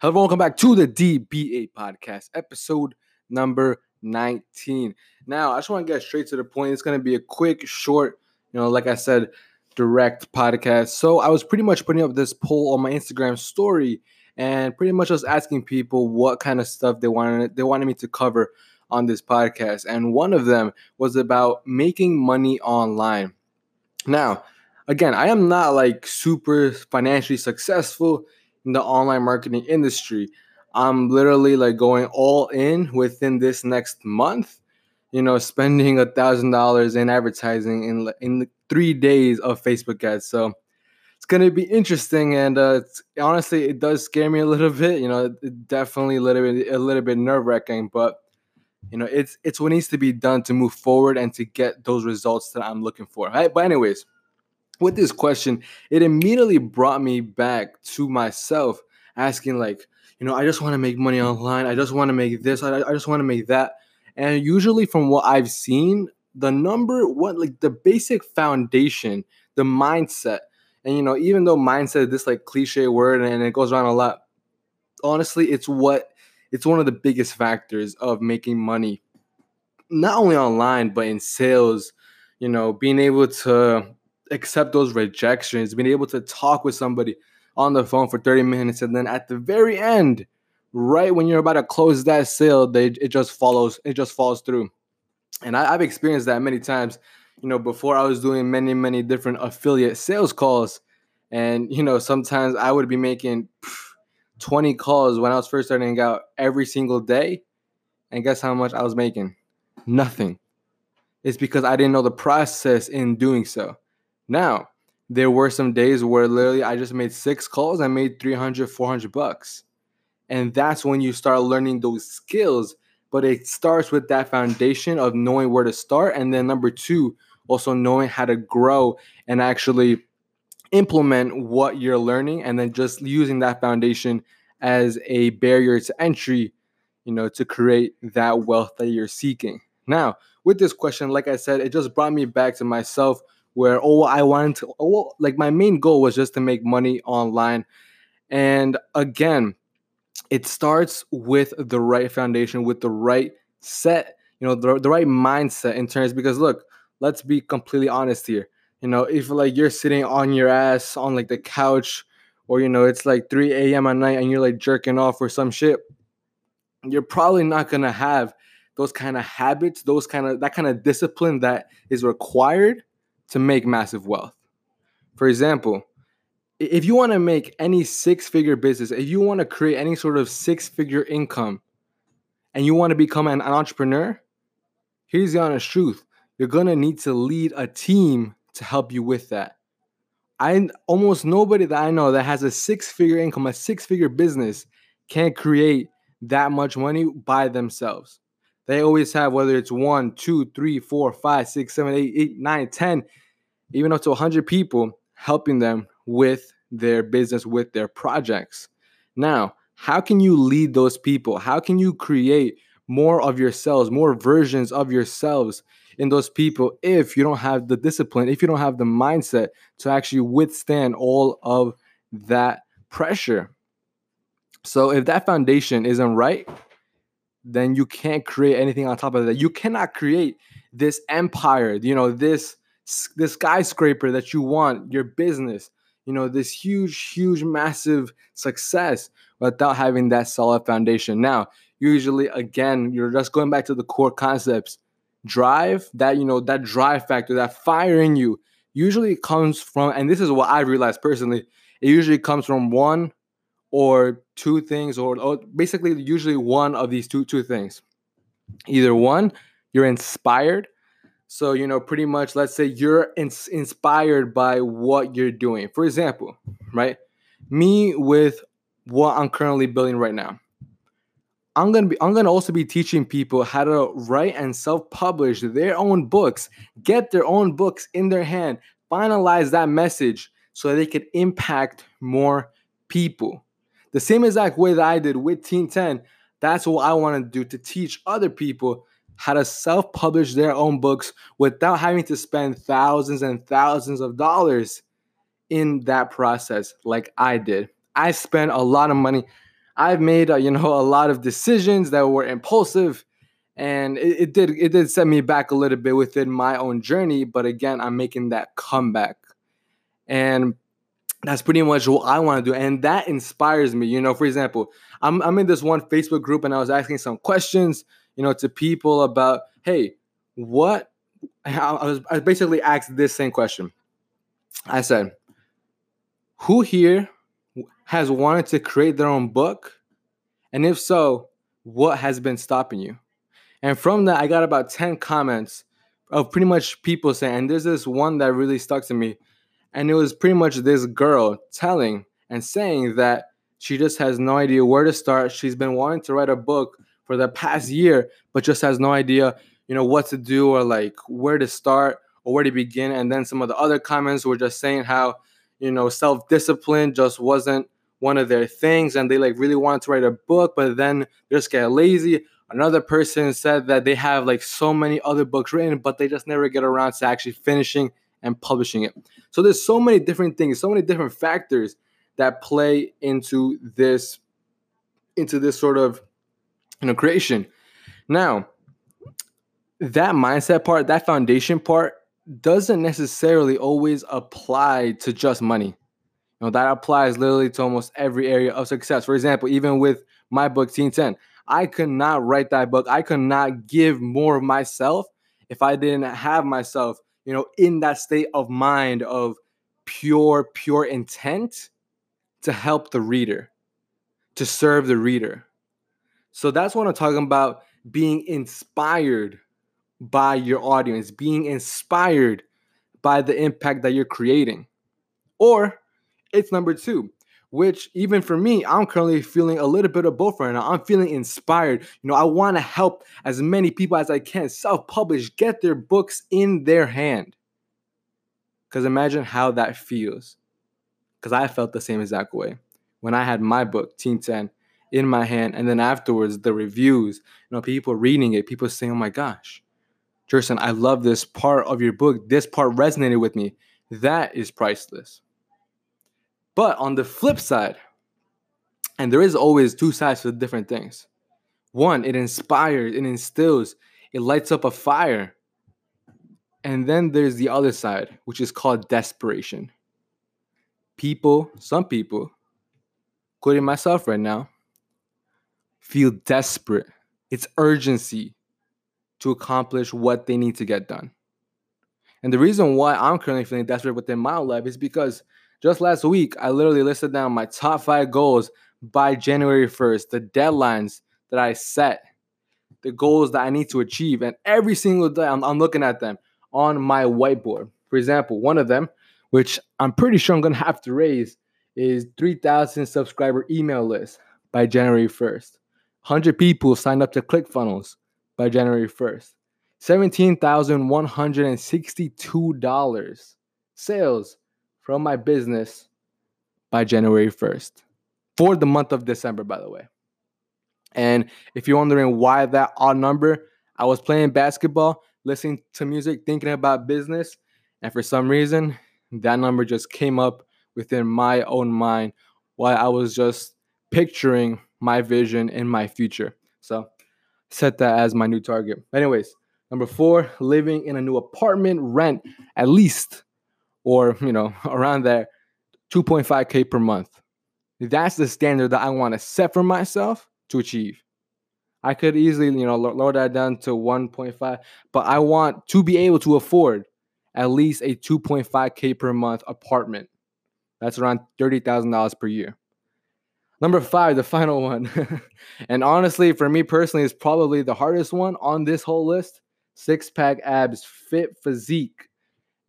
Hello, welcome back to the DBA Podcast, episode number 19. Now, I just want to get straight to the point. It's going to be a quick, short, like I said, direct podcast. So I was pretty much putting up this poll on my Instagram story, and pretty much I was asking people what kind of stuff they wanted me to cover on this podcast. And one of them was about making money online. Now, again, I am not like super financially successful in the online marketing industry. I'm literally like going all in within this next month, spending $1,000 in advertising in 3 days of Facebook ads. So it's going to be interesting. And honestly, it does scare me a little bit, definitely a little bit nerve wracking, but it's what needs to be done to move forward and to get those results that I'm looking for. Right? But anyways, with this question, it immediately brought me back to myself asking I just want to make money online. I just want to make this. I just want to make that. And usually from what I've seen, the basic foundation, the mindset, and even though mindset is this like cliche word and it goes around a lot, honestly, it's one of the biggest factors of making money, not only online, but in sales, being able to accept those rejections, being able to talk with somebody on the phone for 30 minutes. And then at the very end, right when you're about to close that sale, it just falls through. And I've experienced that many times, before I was doing many, many different affiliate sales calls. And, sometimes I would be making 20 calls when I was first starting out every single day. And guess how much I was making? Nothing. It's because I didn't know the process in doing so. Now, there were some days where literally I just made 6 calls. I made $300, $400. And that's when you start learning those skills. But it starts with that foundation of knowing where to start. And then number 2, also knowing how to grow and actually implement what you're learning. And then just using that foundation as a barrier to entry, to create that wealth that you're seeking. Now, with this question, like I said, it just brought me back to myself, where my main goal was just to make money online. And again, it starts with the right foundation, with the right set, the right mindset in terms, because look, let's be completely honest here. If like you're sitting on your ass on like the couch, or, it's like 3 a.m. at night and you're like jerking off or some shit, you're probably not going to have those kind of habits, that kind of discipline that is required to make massive wealth. For example, if you want to make any 6-figure business, if you want to create any sort of 6-figure income, and you want to become an entrepreneur, here's the honest truth. You're going to need to lead a team to help you with that. Almost nobody that I know that has a 6-figure income, a 6-figure business, can't create that much money by themselves. They always have, whether it's 1, 2, 3, 4, 5, 6, 7, 8, 9, 10, even up to 100 people helping them with their business, with their projects. Now, how can you lead those people? How can you create more of yourselves, more versions of yourselves in those people if you don't have the discipline, if you don't have the mindset to actually withstand all of that pressure? So if that foundation isn't right, then you can't create anything on top of that. You cannot create this empire, this skyscraper that you want, your business, this huge, huge, massive success without having that solid foundation. Now, usually, again, you're just going back to the core concepts. Drive, that drive factor, that fire in you, usually comes from, and this is what I realized personally, it usually comes from one or two things, or basically usually one of these two things. Either one, you're inspired. So, pretty much, let's say you're inspired by what you're doing. For example, right? Me with what I'm currently building right now. I'm going to also be teaching people how to write and self-publish their own books, get their own books in their hand, finalize that message so that they can impact more people. The same exact way that I did with Teen 10, that's what I want to do, to teach other people how to self-publish their own books without having to spend thousands and thousands of dollars in that process like I did. I spent a lot of money. I've made a lot of decisions that were impulsive, and it did set me back a little bit within my own journey. But again, I'm making that comeback, and that's pretty much what I want to do, and that inspires me. For example, I'm in this one Facebook group, and I was asking some questions, to people about, hey, what? I basically asked this same question. I said, who here has wanted to create their own book? And if so, what has been stopping you? And from that, I got about 10 comments of pretty much people saying, and there's this one that really stuck to me. And it was pretty much this girl telling and saying that she just has no idea where to start. She's been wanting to write a book for the past year, but just has no idea, what to do or like where to start or where to begin. And then some of the other comments were just saying how, self-discipline just wasn't one of their things, and they really wanted to write a book, but then they just get lazy. Another person said that they have so many other books written, but they just never get around to actually finishing and publishing it. So there's so many different things, so many different factors that play into this sort of creation. Now, that mindset part, that foundation part, doesn't necessarily always apply to just money. That applies literally to almost every area of success. For example, even with my book, Teen 10, I could not write that book. I could not give more of myself if I didn't have myself, in that state of mind of pure intent to help the reader, to serve the reader. So that's what I'm talking about, being inspired by your audience, being inspired by the impact that you're creating. Or it's number two, which even for me, I'm currently feeling a little bit of both right now. I'm feeling inspired. I want to help as many people as I can self-publish, get their books in their hand. Because imagine how that feels. Because I felt the same exact way when I had my book, Teen 10, in my hand. And then afterwards, the reviews, people reading it, people saying, oh my gosh, Jerson, I love this part of your book. This part resonated with me. That is priceless. But on the flip side, and there is always two sides to different things. One, it inspires, it instills, it lights up a fire. And then there's the other side, which is called desperation. Some people, including myself right now, feel desperate. It's urgency to accomplish what they need to get done. And the reason why I'm currently feeling desperate within my life is because just last week, I literally listed down my top 5 goals by January 1st, the deadlines that I set, the goals that I need to achieve. And every single day, I'm looking at them on my whiteboard. For example, one of them, which I'm pretty sure I'm going to have to raise, is 3,000 subscriber email list by January 1st. 100 people signed up to ClickFunnels by January 1st. $17,162 sales from my business by January 1st for the month of December, by the way. And if you're wondering why that odd number, I was playing basketball, listening to music, thinking about business. And for some reason, that number just came up within my own mind while I was just picturing my vision in my future. So set that as my new target. Anyways, number 4, living in a new apartment, rent at least, or, around there, $2,500 per month. That's the standard that I want to set for myself to achieve. I could easily, lower that down to 1.5, but I want to be able to afford at least a $2,500 per month apartment. That's around $30,000 per year. Number 5, the final one. And honestly, for me personally, it's probably the hardest one on this whole list. 6-pack abs, fit physique.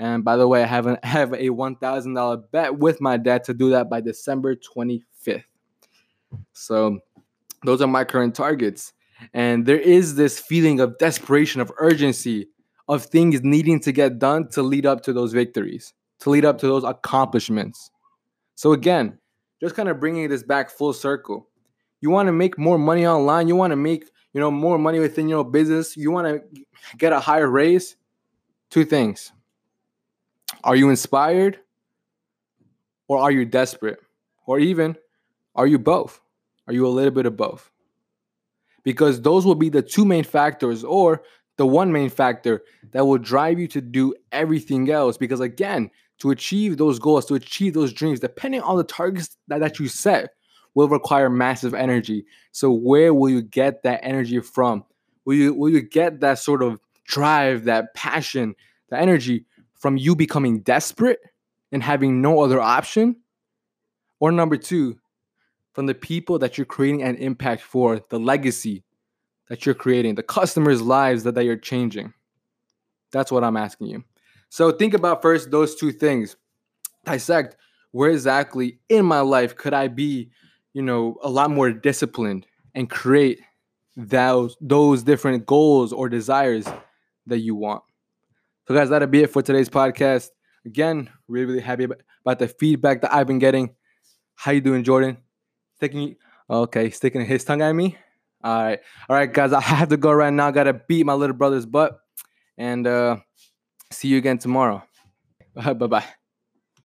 And by the way, I have a $1,000 bet with my dad to do that by December 25th. So those are my current targets. And there is this feeling of desperation, of urgency, of things needing to get done to lead up to those victories, to lead up to those accomplishments. So again, just kind of bringing this back full circle. You want to make more money online. You want to make, more money within your business. You want to get a higher raise. 2 things. Are you inspired, or are you desperate, or even are you both? Are you a little bit above? Because those will be the two main factors, or the one main factor that will drive you to do everything else. Because again, to achieve those goals, to achieve those dreams, depending on the targets that you set, will require massive energy. So where will you get that energy from? Will you get that sort of drive, that passion, that energy from you becoming desperate and having no other option? Or number two, from the people that you're creating an impact for, the legacy that you're creating, the customers' lives that you're changing. That's what I'm asking you. So think about first those two things. Dissect where exactly in my life could I be, a lot more disciplined and create those different goals or desires that you want. So guys, that'll be it for today's podcast. Again, really, really happy about the feedback that I've been getting. How you doing, Jordan? Sticking his tongue at me? All right, guys, I have to go right now. Got to beat my little brother's butt. And see you again tomorrow. Bye-bye.